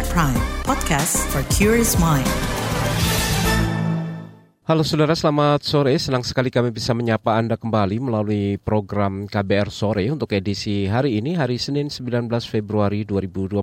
KBR Prime, podcast for curious mind. Halo saudara, selamat sore. Senang sekali kami bisa menyapa Anda kembali melalui program KBR Sore untuk edisi hari ini, hari Senin 19 Februari 2022.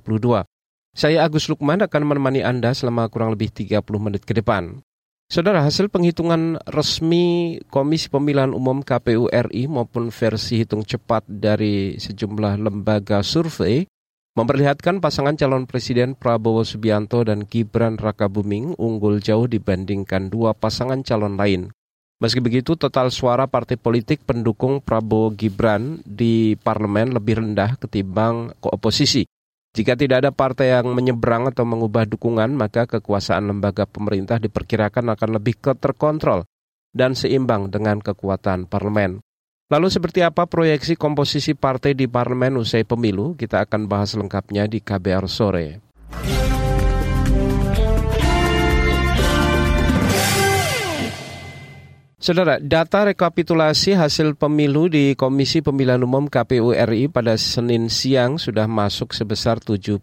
Saya Agus Lukman akan menemani Anda selama kurang lebih 30 menit ke depan. Saudara, hasil penghitungan resmi Komisi Pemilihan Umum KPU RI maupun versi hitung cepat dari sejumlah lembaga survei memperlihatkan pasangan calon presiden Prabowo Subianto dan Gibran Rakabuming unggul jauh dibandingkan dua pasangan calon lain. Meski begitu, total suara partai politik pendukung Prabowo Gibran di parlemen lebih rendah ketimbang oposisi. Jika tidak ada partai yang menyeberang atau mengubah dukungan, maka kekuasaan lembaga pemerintah diperkirakan akan lebih terkontrol dan seimbang dengan kekuatan parlemen. Lalu seperti apa proyeksi komposisi partai di parlemen usai pemilu? Kita akan bahas lengkapnya di KBR Sore. Saudara, data rekapitulasi hasil pemilu di Komisi Pemilihan Umum KPU RI pada Senin siang sudah masuk sebesar 70%.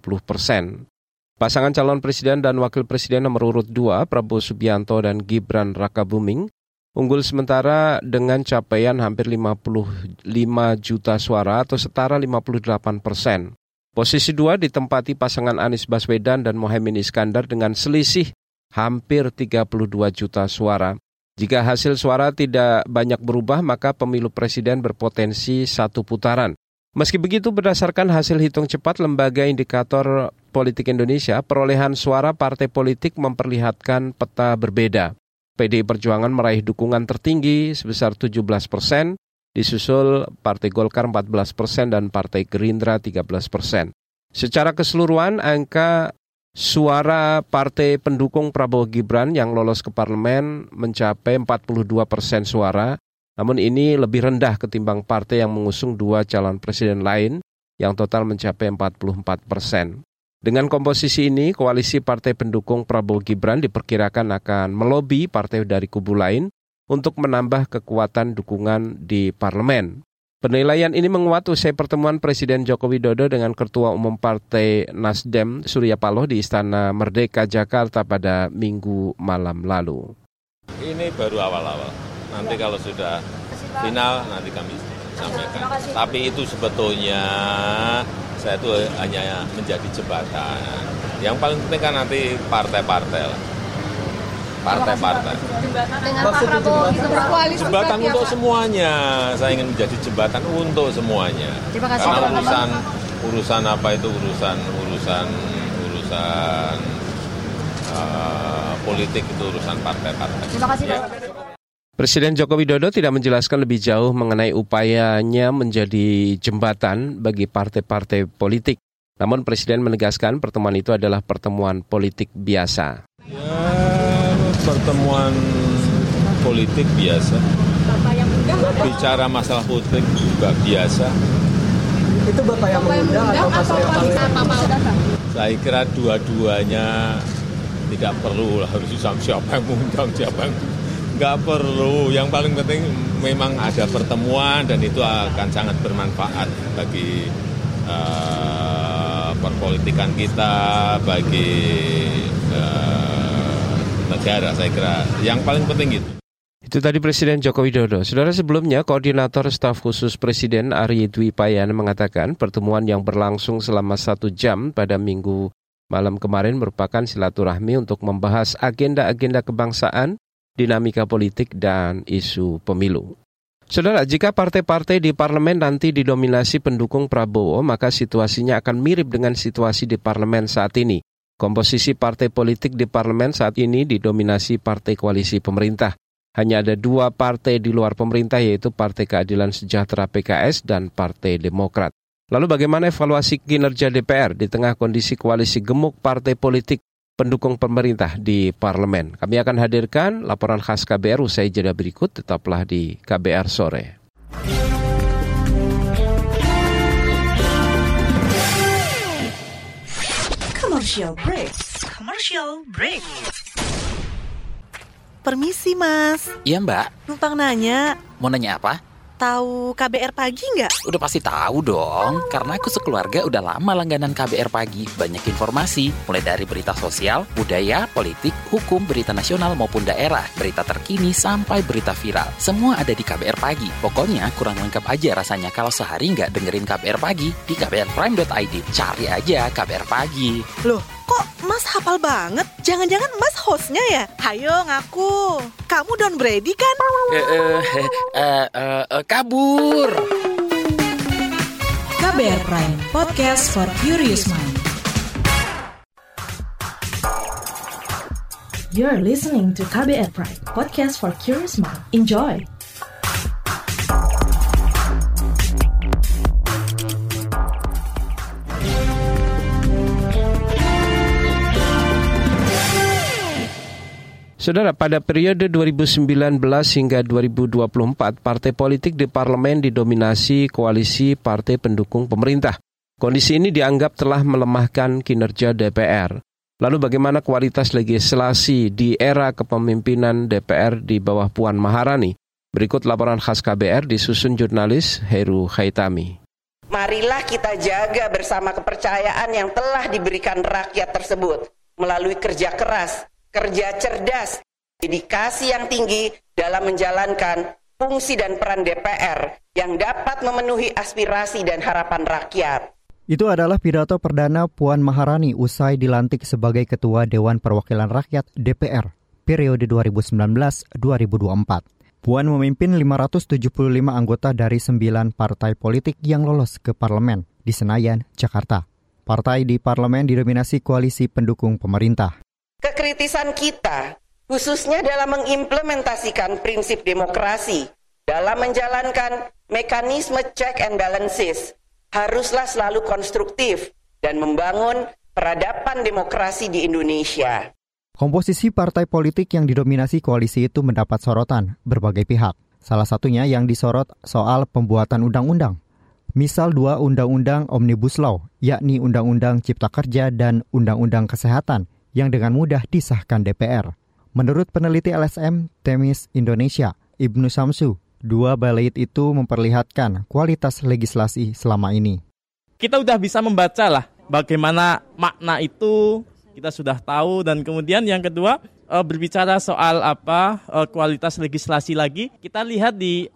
Pasangan calon presiden dan wakil presiden nomor urut 2, Prabowo Subianto dan Gibran Rakabuming, unggul sementara dengan capaian hampir 55 juta suara atau setara 58%. Posisi 2 ditempati pasangan Anies Baswedan dan Muhaimin Iskandar dengan selisih hampir 32 juta suara. Jika hasil suara tidak banyak berubah, maka pemilu presiden berpotensi satu putaran. Meski begitu, berdasarkan hasil hitung cepat Lembaga Indikator Politik Indonesia, perolehan suara partai politik memperlihatkan peta berbeda. PDI Perjuangan meraih dukungan tertinggi sebesar 17%, disusul Partai Golkar 14% dan Partai Gerindra 13%. Secara keseluruhan, angka suara partai pendukung Prabowo Gibran yang lolos ke parlemen mencapai 42% suara, namun ini lebih rendah ketimbang partai yang mengusung dua calon presiden lain yang total mencapai 44%. Dengan komposisi ini, koalisi partai pendukung Prabowo Gibran diperkirakan akan melobi partai dari kubu lain untuk menambah kekuatan dukungan di parlemen. Penilaian ini menguat usai pertemuan Presiden Joko Widodo dengan Ketua Umum Partai Nasdem Surya Paloh di Istana Merdeka Jakarta pada Minggu malam lalu. Ini baru awal-awal. Nanti kalau sudah final nanti kami sampaikan. Tapi itu sebetulnya saya itu hanya menjadi jembatan. Yang paling penting kan nanti partai-partai lah. Partai-partai. Dengan Pak Prabowo itu berkoalisi. Jembatan untuk semuanya. Saya ingin menjadi jembatan untuk semuanya. Terima kasih. Karena urusan politik itu urusan partai-partai. Terima kasih Pak. Presiden Joko Widodo tidak menjelaskan lebih jauh mengenai upayanya menjadi jembatan bagi partai-partai politik. Namun Presiden menegaskan pertemuan itu adalah pertemuan politik biasa. Pertemuan politik biasa, bicara masalah politik juga biasa. Itu Bapak yang mengundang atau Pak? Saya kira dua-duanya tidak perlu harus disam siapa yang mengundang siapa yang nggak perlu. Yang paling penting memang ada pertemuan dan itu akan sangat bermanfaat bagi perpolitikan kita, bagi negara, saya kira yang paling penting gitu. Itu tadi Presiden Joko Widodo. Saudara, sebelumnya Koordinator Staf Khusus Presiden Ari Dwipayana mengatakan pertemuan yang berlangsung selama 1 jam pada Minggu malam kemarin merupakan silaturahmi untuk membahas agenda-agenda kebangsaan, dinamika politik, dan isu pemilu. Saudara, jika partai-partai di parlemen nanti didominasi pendukung Prabowo, maka situasinya akan mirip dengan situasi di parlemen saat ini. Komposisi partai politik di parlemen saat ini didominasi partai koalisi pemerintah. Hanya ada 2 partai di luar pemerintah, yaitu Partai Keadilan Sejahtera PKS dan Partai Demokrat. Lalu bagaimana evaluasi kinerja DPR di tengah kondisi koalisi gemuk partai politik pendukung pemerintah di parlemen? Kami akan hadirkan laporan khas KBR usai jeda berikut. Tetaplah di KBR Sore. Commercial break. Permisi, Mas. Iya, Mbak. Numpang nanya. Mau nanya apa? Tahu KBR Pagi nggak? Udah pasti tahu dong, karena aku sekeluarga udah lama langganan KBR Pagi. Banyak informasi, mulai dari berita sosial, budaya, politik, hukum, berita nasional maupun daerah, berita terkini sampai berita viral. Semua ada di KBR Pagi. Pokoknya kurang lengkap aja rasanya kalau sehari nggak dengerin KBR Pagi di kbrprime.id. Cari aja KBR Pagi. Loh, kok Mas hafal banget? Jangan-jangan Mas hostnya ya? Hayo ngaku. Kamu Don Brady kan? Kabur. KBR Prime, podcast for curious mind. You're listening to KBR Prime, podcast for curious mind. Enjoy. Saudara, pada periode 2019 hingga 2024, partai politik di parlemen didominasi koalisi partai pendukung pemerintah. Kondisi ini dianggap telah melemahkan kinerja DPR. Lalu bagaimana kualitas legislasi di era kepemimpinan DPR di bawah Puan Maharani? Berikut laporan khas KBR disusun jurnalis Heru Khaitami. Marilah kita jaga bersama kepercayaan yang telah diberikan rakyat tersebut melalui kerja keras, kerja cerdas, dedikasi yang tinggi dalam menjalankan fungsi dan peran DPR yang dapat memenuhi aspirasi dan harapan rakyat. Itu adalah pidato perdana Puan Maharani usai dilantik sebagai Ketua Dewan Perwakilan Rakyat DPR periode 2019-2024. Puan memimpin 575 anggota dari 9 partai politik yang lolos ke parlemen di Senayan, Jakarta. Partai di parlemen didominasi koalisi pendukung pemerintah. Kekritisan kita, khususnya dalam mengimplementasikan prinsip demokrasi, dalam menjalankan mekanisme check and balances, haruslah selalu konstruktif dan membangun peradaban demokrasi di Indonesia. Komposisi partai politik yang didominasi koalisi itu mendapat sorotan berbagai pihak. Salah satunya yang disorot soal pembuatan undang-undang. Misal 2 undang-undang Omnibus Law, yakni Undang-Undang Cipta Kerja dan Undang-Undang Kesehatan, yang dengan mudah disahkan DPR. Menurut peneliti LSM Temis Indonesia, Ibnu Samsu, 2 bait itu memperlihatkan kualitas legislasi selama ini. Kita sudah bisa membaca lah bagaimana makna itu, kita sudah tahu, dan kemudian yang kedua berbicara soal kualitas legislasi lagi, kita lihat di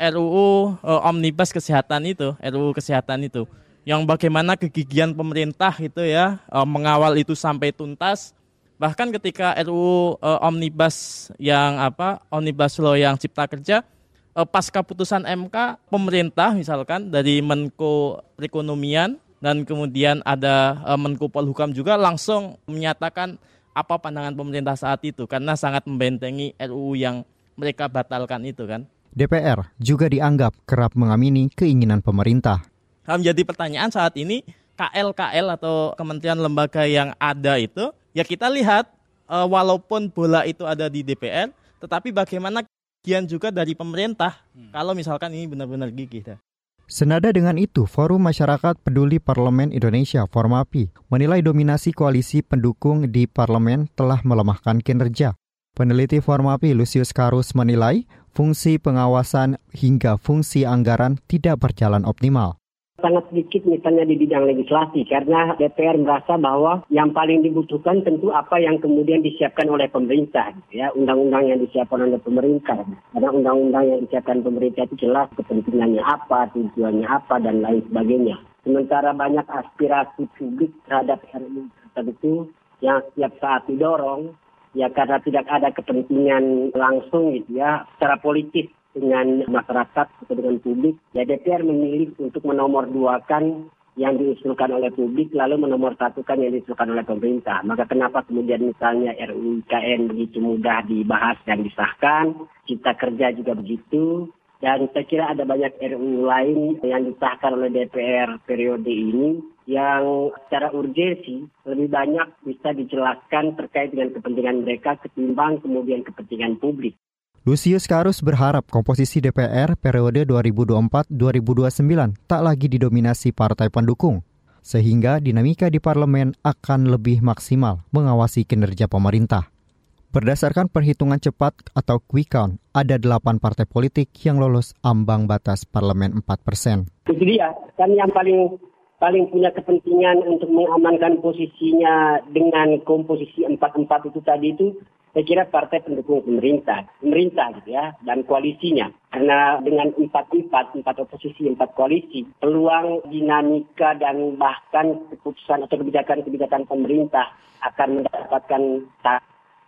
RUU Omnibus Kesehatan itu, RUU Kesehatan itu. Yang bagaimana kegigihan pemerintah itu ya mengawal itu sampai tuntas. Bahkan ketika RUU Omnibus yang Omnibus Law yang Cipta Kerja, pasca putusan MK, pemerintah misalkan dari Menko Perekonomian dan kemudian ada Menko Polhukam juga langsung menyatakan apa pandangan pemerintah saat itu karena sangat membentengi RUU yang mereka batalkan itu kan. DPR juga dianggap kerap mengamini keinginan pemerintah. Menjadi pertanyaan saat ini KL atau kementerian lembaga yang ada itu ya kita lihat walaupun bola itu ada di DPR tetapi bagaimana kegiatan juga dari pemerintah kalau misalkan ini benar-benar gigih dah. Senada dengan itu, Forum Masyarakat Peduli Parlemen Indonesia Formapi menilai dominasi koalisi pendukung di parlemen telah melemahkan kinerja. Peneliti Formapi Lucius Karus menilai fungsi pengawasan hingga fungsi anggaran tidak berjalan optimal. Sangat sedikit misalnya di bidang legislasi karena DPR merasa bahwa yang paling dibutuhkan tentu apa yang kemudian disiapkan oleh pemerintah ya, undang-undang yang disiapkan oleh pemerintah, karena undang-undang yang disiapkan pemerintah itu jelas kepentingannya apa, tujuannya apa, dan lain sebagainya. Sementara banyak aspirasi publik terhadap RUU itu yang setiap saat didorong ya karena tidak ada kepentingan langsung gitu ya secara politis dengan masyarakat atau dengan publik, ya DPR memilih untuk menomorduakan yang diusulkan oleh publik, lalu menomor-satukan yang diusulkan oleh pemerintah. Maka kenapa kemudian misalnya RUU IKN begitu mudah dibahas dan disahkan, Cipta Kerja juga begitu, dan saya kira ada banyak RUU lain yang disahkan oleh DPR periode ini, yang secara urgensi lebih banyak bisa dijelaskan terkait dengan kepentingan mereka ketimbang kemudian kepentingan publik. Lucius Karus berharap komposisi DPR periode 2024-2029 tak lagi didominasi partai pendukung, sehingga dinamika di parlemen akan lebih maksimal mengawasi kinerja pemerintah. Berdasarkan perhitungan cepat atau quick count, ada 8 partai politik yang lolos ambang batas parlemen 4%. Itu dia, kan yang paling punya kepentingan untuk mengamankan posisinya dengan komposisi 4-4 itu tadi itu, saya kira partai pendukung pemerintah gitu ya, dan koalisinya. Karena dengan 4 oposisi, 4 koalisi, peluang dinamika dan bahkan keputusan atau kebijakan-kebijakan pemerintah akan mendapatkan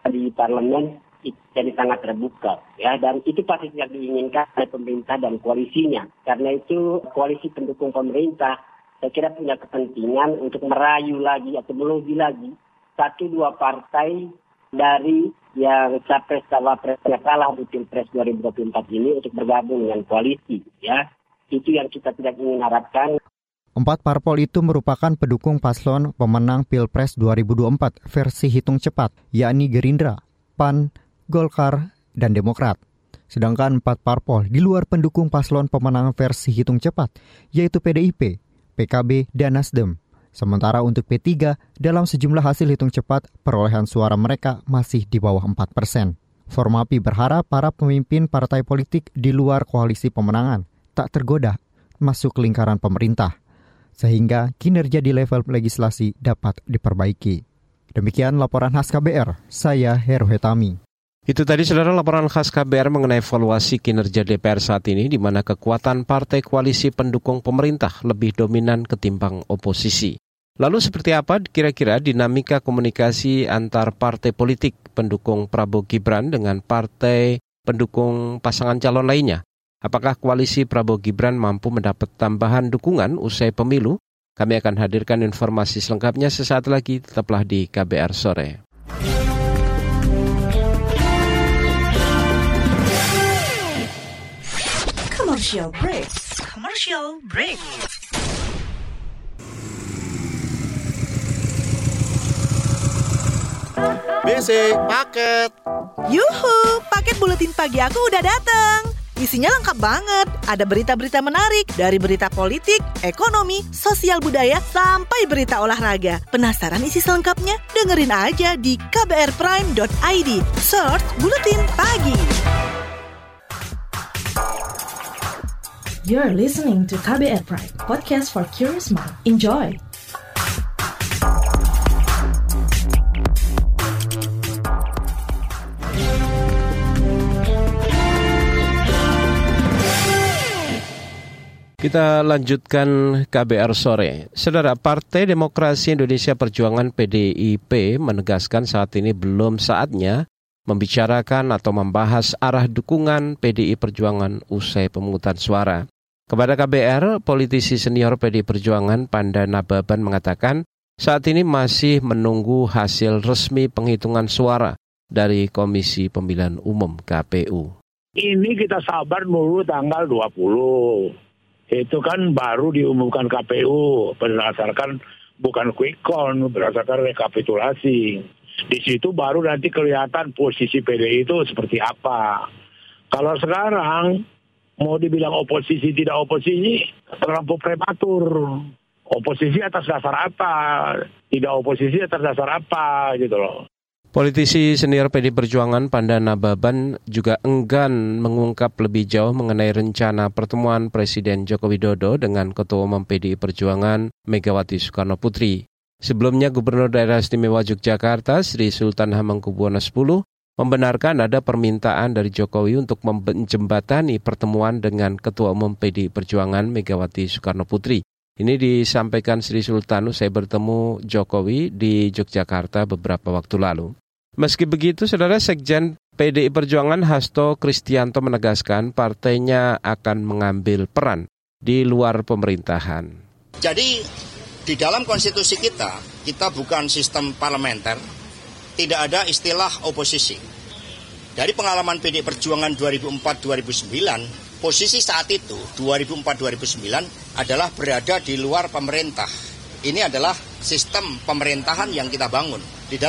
di parlemen jadi sangat terbuka ya, dan itu pasti tidak diinginkan oleh pemerintah dan koalisinya. Karena itu koalisi pendukung pemerintah saya kira punya kepentingan untuk merayu lagi atau melobi lagi 1-2 partai dari yang capres-cawapresnya kalah di Pilpres 2024 ini untuk bergabung dengan koalisi ya. Itu yang kita tidak ingin harapkan. 4 parpol itu merupakan pendukung paslon pemenang Pilpres 2024 versi hitung cepat, yakni Gerindra, PAN, Golkar, dan Demokrat. Sedangkan 4 parpol di luar pendukung paslon pemenang versi hitung cepat, yaitu PDIP, PKB, dan Nasdem. Sementara untuk P3, dalam sejumlah hasil hitung cepat, perolehan suara mereka masih di bawah 4%. Formapi berharap para pemimpin partai politik di luar koalisi pemenangan tak tergoda masuk lingkaran pemerintah, sehingga kinerja di level legislasi dapat diperbaiki. Demikian laporan khas KBR, saya Heru Khaitami. Itu tadi saudara laporan khas KBR mengenai evaluasi kinerja DPR saat ini, di mana kekuatan partai koalisi pendukung pemerintah lebih dominan ketimbang oposisi. Lalu seperti apa kira-kira dinamika komunikasi antar partai politik pendukung Prabowo Gibran dengan partai pendukung pasangan calon lainnya? Apakah koalisi Prabowo Gibran mampu mendapat tambahan dukungan usai pemilu? Kami akan hadirkan informasi selengkapnya sesaat lagi, tetaplah di KBR Sore. Commercial break. Bisi, paket. Yuhu, paket buletin pagi aku udah dateng. Isinya lengkap banget, ada berita-berita menarik dari berita politik, ekonomi, sosial budaya, sampai berita olahraga. Penasaran isi selengkapnya? Dengerin aja di kbrprime.id. Search Buletin Pagi. You're listening to KBR Prime, podcast for curious mind. Enjoy! Kita lanjutkan KBR Sore. Saudara, Partai Demokrasi Indonesia Perjuangan PDIP menegaskan saat ini belum saatnya membicarakan atau membahas arah dukungan PDI Perjuangan usai pemungutan suara. Kepada KBR, politisi senior PDI Perjuangan Panda Nababan mengatakan saat ini masih menunggu hasil resmi penghitungan suara dari Komisi Pemilihan Umum KPU. Ini kita sabar dulu tanggal 20. Itu kan baru diumumkan KPU berdasarkan bukan quick count, berdasarkan rekapitulasi. Di situ baru nanti kelihatan posisi PDI itu seperti apa. Kalau sekarang mau dibilang oposisi tidak oposisi terlalu prematur. Oposisi atas dasar apa? Tidak oposisi atas dasar apa gitu loh. Politisi senior PD Perjuangan Panda Nababan juga enggan mengungkap lebih jauh mengenai rencana pertemuan Presiden Joko Widodo dengan Ketua Umum PDI Perjuangan Megawati Soekarnoputri. Sebelumnya Gubernur Daerah Istimewa Yogyakarta Sri Sultan Hamengkubuwono X membenarkan ada permintaan dari Jokowi untuk menjembatani pertemuan dengan Ketua Umum PDI Perjuangan Megawati Soekarnoputri. Ini disampaikan Sri Sultan usai bertemu Jokowi di Yogyakarta beberapa waktu lalu. Meski begitu, saudara, Sekjen PDI Perjuangan Hasto Kristianto menegaskan partainya akan mengambil peran di luar pemerintahan. Jadi di dalam konstitusi kita bukan sistem parlementer, tidak ada istilah oposisi. Dari pengalaman PDI Perjuangan 2004-2009, posisi saat itu 2004-2009 adalah berada di luar pemerintah. Ini adalah sistem pemerintahan yang kita bangun. Di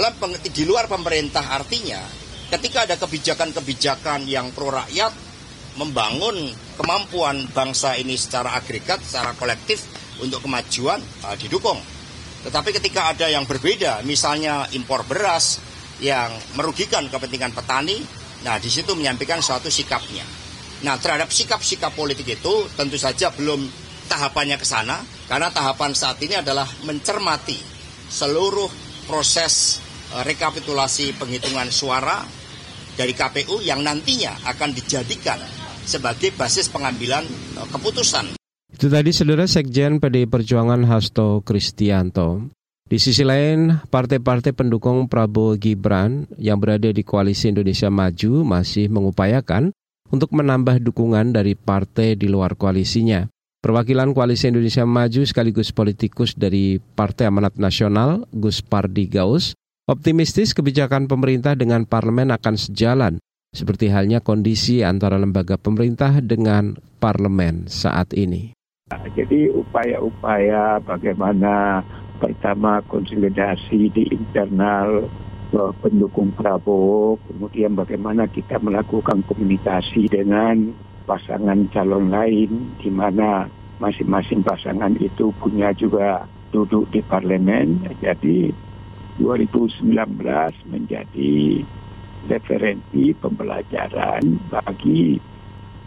luar pemerintah artinya ketika ada kebijakan-kebijakan yang pro rakyat membangun kemampuan bangsa ini secara agregat, secara kolektif untuk kemajuan didukung. Tetapi ketika ada yang berbeda, misalnya impor beras, yang merugikan kepentingan petani, nah di situ menyampaikan suatu sikapnya. Nah terhadap sikap-sikap politik itu tentu saja belum tahapannya ke sana, karena tahapan saat ini adalah mencermati seluruh proses rekapitulasi penghitungan suara dari KPU yang nantinya akan dijadikan sebagai basis pengambilan keputusan. Itu tadi saudara Sekjen PDI Perjuangan Hasto Kristianto. Di sisi lain, partai-partai pendukung Prabowo Gibran yang berada di Koalisi Indonesia Maju masih mengupayakan untuk menambah dukungan dari partai di luar koalisinya. Perwakilan Koalisi Indonesia Maju sekaligus politikus dari Partai Amanat Nasional, Guspardi Gaus, optimistis kebijakan pemerintah dengan parlemen akan sejalan, seperti halnya kondisi antara lembaga pemerintah dengan parlemen saat ini. Jadi upaya-upaya bagaimana pertama konsolidasi di internal pendukung Prabowo, kemudian bagaimana kita melakukan komunikasi dengan pasangan calon lain, di mana masing-masing pasangan itu punya juga duduk di parlemen. Jadi 2019 menjadi referensi pembelajaran bagi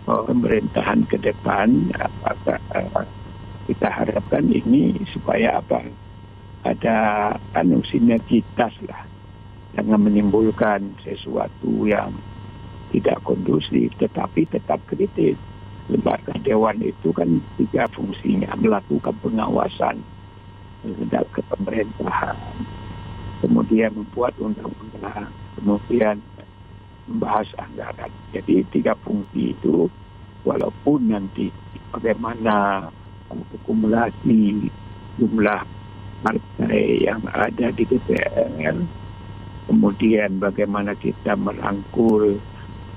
pemerintahan ke depan. Kita harapkan ini supaya ada sinergitas lah, jangan menimbulkan sesuatu yang tidak kondusif, tetapi tetap kritis. Lembaga dewan itu kan tiga fungsinya, melakukan pengawasan terhadap kepemerintahan, kemudian membuat undang-undang, kemudian membahas anggaran. Jadi tiga fungsi itu, walaupun nanti bagaimana akumulasi jumlah partai yang ada di DPR, kemudian bagaimana kita merangkul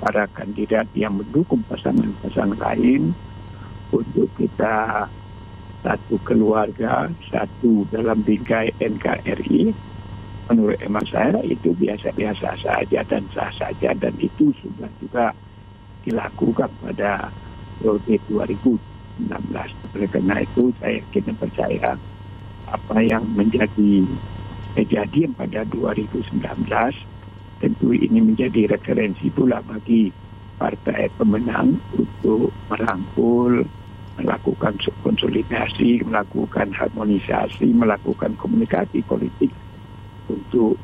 para kandidat yang mendukung pasangan-pasangan lain untuk kita satu keluarga, satu dalam bingkai NKRI, menurut emak saya itu biasa-biasa saja dan sah saja, dan itu sudah juga dilakukan pada periode 2016. Oleh karena itu saya yakin dan percaya apa yang menjadi kejadian pada 2019 tentu ini menjadi referensi pula bagi partai pemenang untuk merangkul, melakukan konsolidasi, melakukan harmonisasi, melakukan komunikasi politik untuk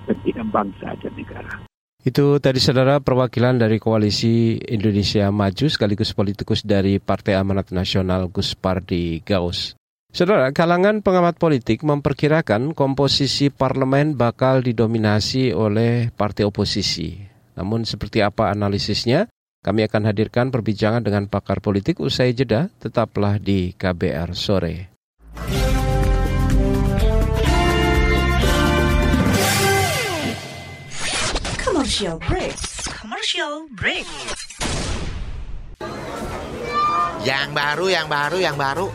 kepentingan bangsa dan negara. Itu tadi saudara perwakilan dari Koalisi Indonesia Maju sekaligus politikus dari Partai Amanat Nasional, Guspardi Gaus. Saudara, kalangan pengamat politik memperkirakan komposisi parlemen bakal didominasi oleh partai oposisi. Namun seperti apa analisisnya? Kami akan hadirkan perbincangan dengan pakar politik usai jeda. Tetaplah di KBR Sore. Commercial break. Yang baru.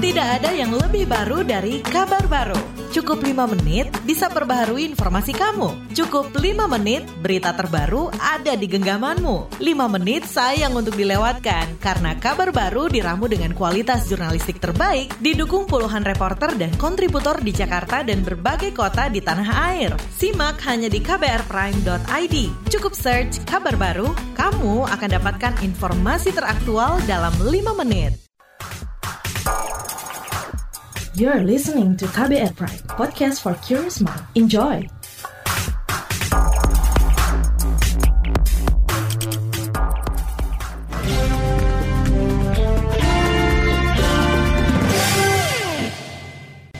Tidak ada yang lebih baru dari kabar baru. Cukup 5 menit bisa perbaharui informasi kamu. Cukup 5 menit berita terbaru ada di genggamanmu. 5 menit sayang untuk dilewatkan, karena kabar baru diramu dengan kualitas jurnalistik terbaik, didukung puluhan reporter dan kontributor di Jakarta dan berbagai kota di tanah air. Simak hanya di kbrprime.id. Cukup search kabar baru, kamu akan dapatkan informasi teraktual dalam 5 menit. You're listening to KBR Prime, podcast for curious mind. Enjoy!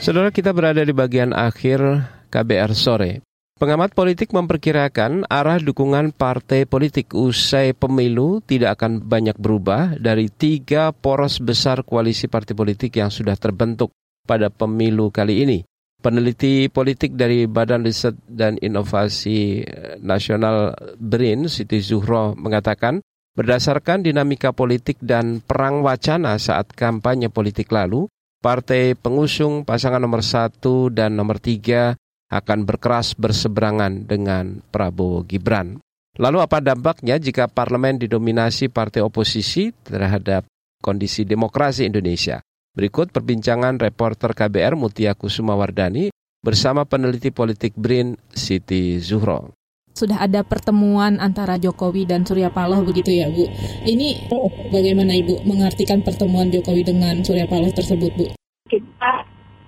Saudara, kita berada di bagian akhir KBR Sore. Pengamat politik memperkirakan arah dukungan partai politik usai pemilu tidak akan banyak berubah dari 3 poros besar koalisi partai politik yang sudah terbentuk pada pemilu kali ini. Peneliti politik dari Badan Riset dan Inovasi Nasional BRIN, Siti Zuhro, mengatakan berdasarkan dinamika politik dan perang wacana saat kampanye politik lalu, partai pengusung pasangan nomor 1 dan nomor 3 akan berkeras berseberangan dengan Prabowo Gibran. Lalu apa dampaknya jika parlemen didominasi partai oposisi terhadap kondisi demokrasi Indonesia? Berikut perbincangan reporter KBR Mutia Kusumawardani bersama peneliti politik BRIN, Siti Zuhro. Sudah ada pertemuan antara Jokowi dan Surya Paloh begitu ya, Bu. Ini bagaimana Ibu mengartikan pertemuan Jokowi dengan Surya Paloh tersebut, Bu? Kita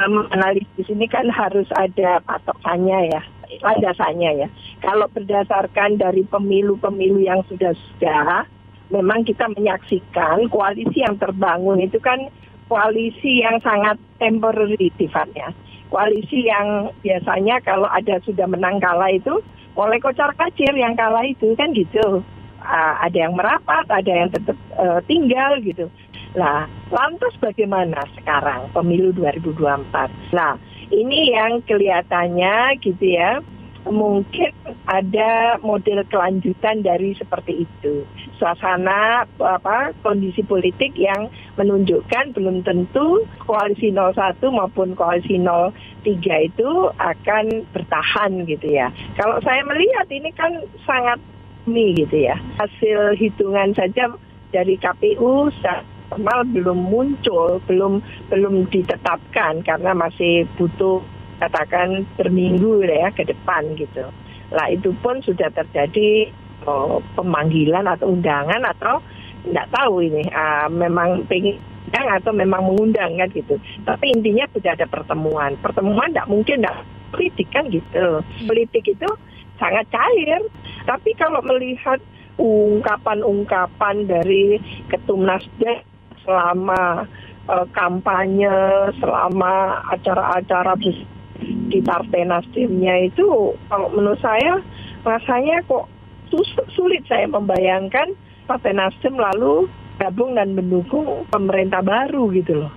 menganalisis di sini kan harus ada patokannya ya, landasannya ya. Kalau berdasarkan dari pemilu-pemilu yang sudah, memang kita menyaksikan koalisi yang terbangun itu kan koalisi yang sangat temporary sifatnya. Koalisi yang biasanya kalau ada sudah menang kalah itu mulai kocar-kacir yang kalah itu kan gitu. Ada yang merapat, ada yang tetap tinggal gitu. Nah, lantas bagaimana sekarang pemilu 2024? Nah, ini yang kelihatannya gitu ya, mungkin ada model kelanjutan dari seperti itu. Suasana kondisi politik yang menunjukkan belum tentu koalisi 01 maupun koalisi 03 itu akan bertahan gitu ya. Kalau saya melihat ini kan sangat gitu ya. Hasil hitungan saja dari KPU formal belum muncul, belum ditetapkan karena masih butuh katakan berminggu ya ke depan gitu. Lah itu pun sudah terjadi pemanggilan atau undangan atau tidak tahu ini memang pengen atau memang mengundang kan gitu. Tapi intinya sudah ada pertemuan tidak mungkin tidak politik kan gitu. Politik itu sangat cair. Tapi kalau melihat ungkapan-ungkapan dari Ketum Nasdem selama kampanye, selama acara-acara di Partai Nasdemnya itu, kalau menurut saya rasanya kok sulit saya membayangkan Partai Nasdem lalu gabung dan mendukung pemerintah baru gitu loh.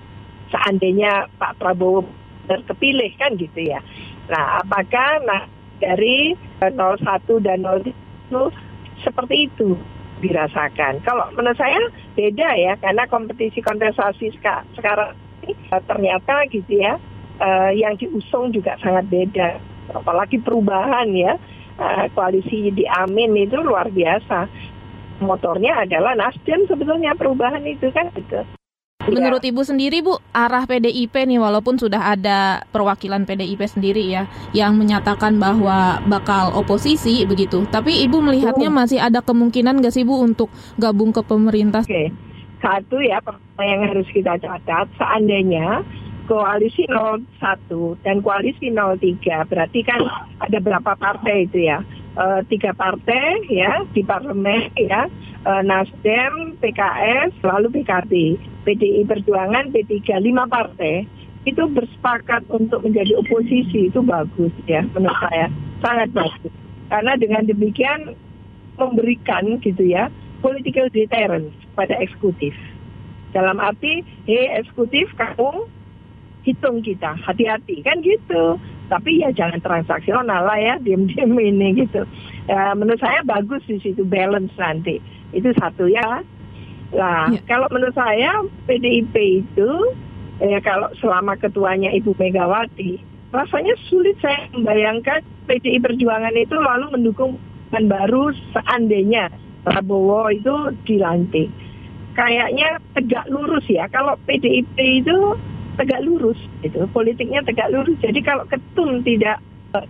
Seandainya Pak Prabowo terpilih kan gitu ya. Nah, apakah dari 01 dan 02 seperti itu dirasakan? Kalau menurut saya beda ya, karena kompetisi kontestasi sekarang ini ternyata gitu ya, yang diusung juga sangat beda. Apalagi perubahan ya, koalisi di Amin itu luar biasa. Motornya adalah Nasdem sebetulnya perubahan itu kan gitu. Menurut Ibu sendiri, Bu, arah PDIP nih walaupun sudah ada perwakilan PDIP sendiri ya yang menyatakan bahwa bakal oposisi begitu. Tapi Ibu melihatnya masih ada kemungkinan nggak sih, Bu, untuk gabung ke pemerintah? Oke. Satu ya yang harus kita catat, seandainya koalisi 01 dan koalisi 03 berarti kan ada berapa partai itu ya? 3 partai ya di parlemen ya, Nasdem, PKS, lalu PKB, PDI Perjuangan, P3, 5 partai itu bersepakat untuk menjadi oposisi. Itu bagus ya menurut saya, sangat bagus, karena dengan demikian memberikan gitu ya political deterrence pada eksekutif, dalam arti eksekutif kamu hitung kita, hati-hati kan gitu. Tapi ya jangan transaksional lah ya, diam-diam ini gitu. Menurut saya bagus di situ, balance nanti. Itu satu ya. Nah, ya. Kalau menurut saya PDIP itu, kalau selama ketuanya Ibu Megawati, rasanya sulit saya membayangkan PDI Perjuangan itu lalu mendukung pemerintahan baru seandainya Prabowo itu dilantik. Kayaknya tegak lurus ya. Kalau PDIP itu tegak lurus gitu, politiknya tegak lurus. Jadi kalau ketum tidak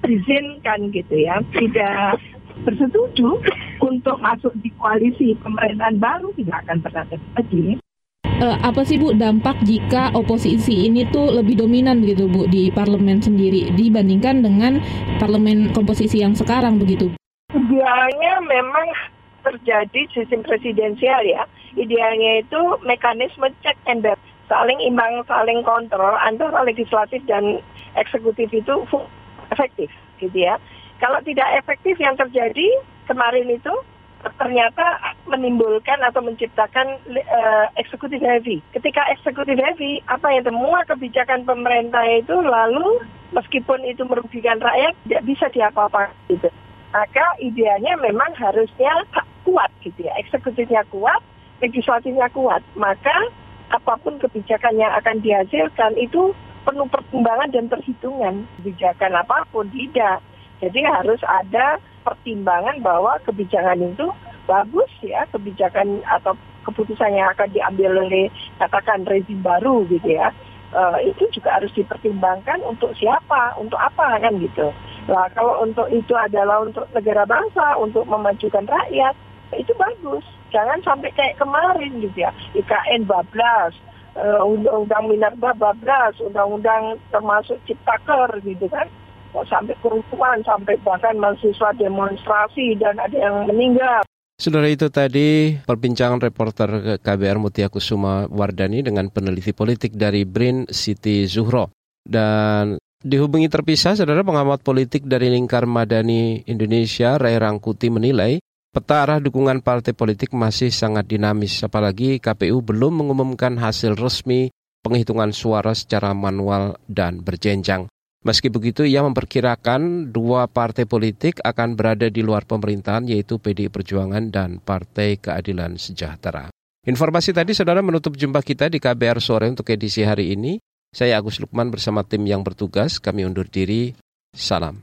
izinkan gitu ya, tidak bersetuju untuk masuk di koalisi pemerintahan baru, tidak akan pernah terjadi. Apa sih, Bu, dampak jika oposisi ini tuh lebih dominan begitu, Bu, di parlemen sendiri dibandingkan dengan parlemen komposisi yang sekarang begitu? Idealnya memang terjadi sistem presidensial ya. Idealnya itu mekanisme check and balance, saling imbang, saling kontrol antara legislatif dan eksekutif itu efektif gitu ya. Kalau tidak efektif yang terjadi kemarin itu ternyata menimbulkan atau menciptakan eksekutif heavy. Ketika eksekutif heavy, apa ya, semua kebijakan pemerintah itu lalu meskipun itu merugikan rakyat tidak bisa diapa-apa gitu. Maka idealnya memang harusnya kuat gitu ya, eksekutifnya kuat, legislatifnya kuat. Maka apapun kebijakan yang akan dihasilkan itu penuh pertimbangan dan perhitungan. Kebijakan apapun tidak. Jadi harus ada pertimbangan bahwa kebijakan itu bagus ya, kebijakan atau keputusan yang akan diambil oleh katakan rezim baru gitu ya. itu juga harus dipertimbangkan untuk siapa, untuk apa kan gitu. Nah kalau untuk itu adalah untuk negara bangsa, untuk memajukan rakyat, itu bagus. Jangan sampai kayak kemarin gitu ya, IKN bablas, undang-undang minerba bablas, undang-undang termasuk ciptaker gitu kan. Sampai kerusuhan, sampai bahkan mahasiswa demonstrasi dan ada yang meninggal. Saudara, itu tadi perbincangan reporter KBR Mutia Kusumawardani dengan peneliti politik dari BRIN, Siti Zuhro. Dan dihubungi terpisah, saudara, pengamat politik dari Lingkar Madani Indonesia, Ray Rangkuti, menilai peta arah dukungan partai politik masih sangat dinamis, apalagi KPU belum mengumumkan hasil resmi penghitungan suara secara manual dan berjenjang. Meski begitu, ia memperkirakan dua partai politik akan berada di luar pemerintahan, yaitu PDI Perjuangan dan Partai Keadilan Sejahtera. Informasi tadi, saudara, menutup jumpa kita di KBR Sore untuk edisi hari ini. Saya Agus Lukman bersama tim yang bertugas. Kami undur diri. Salam.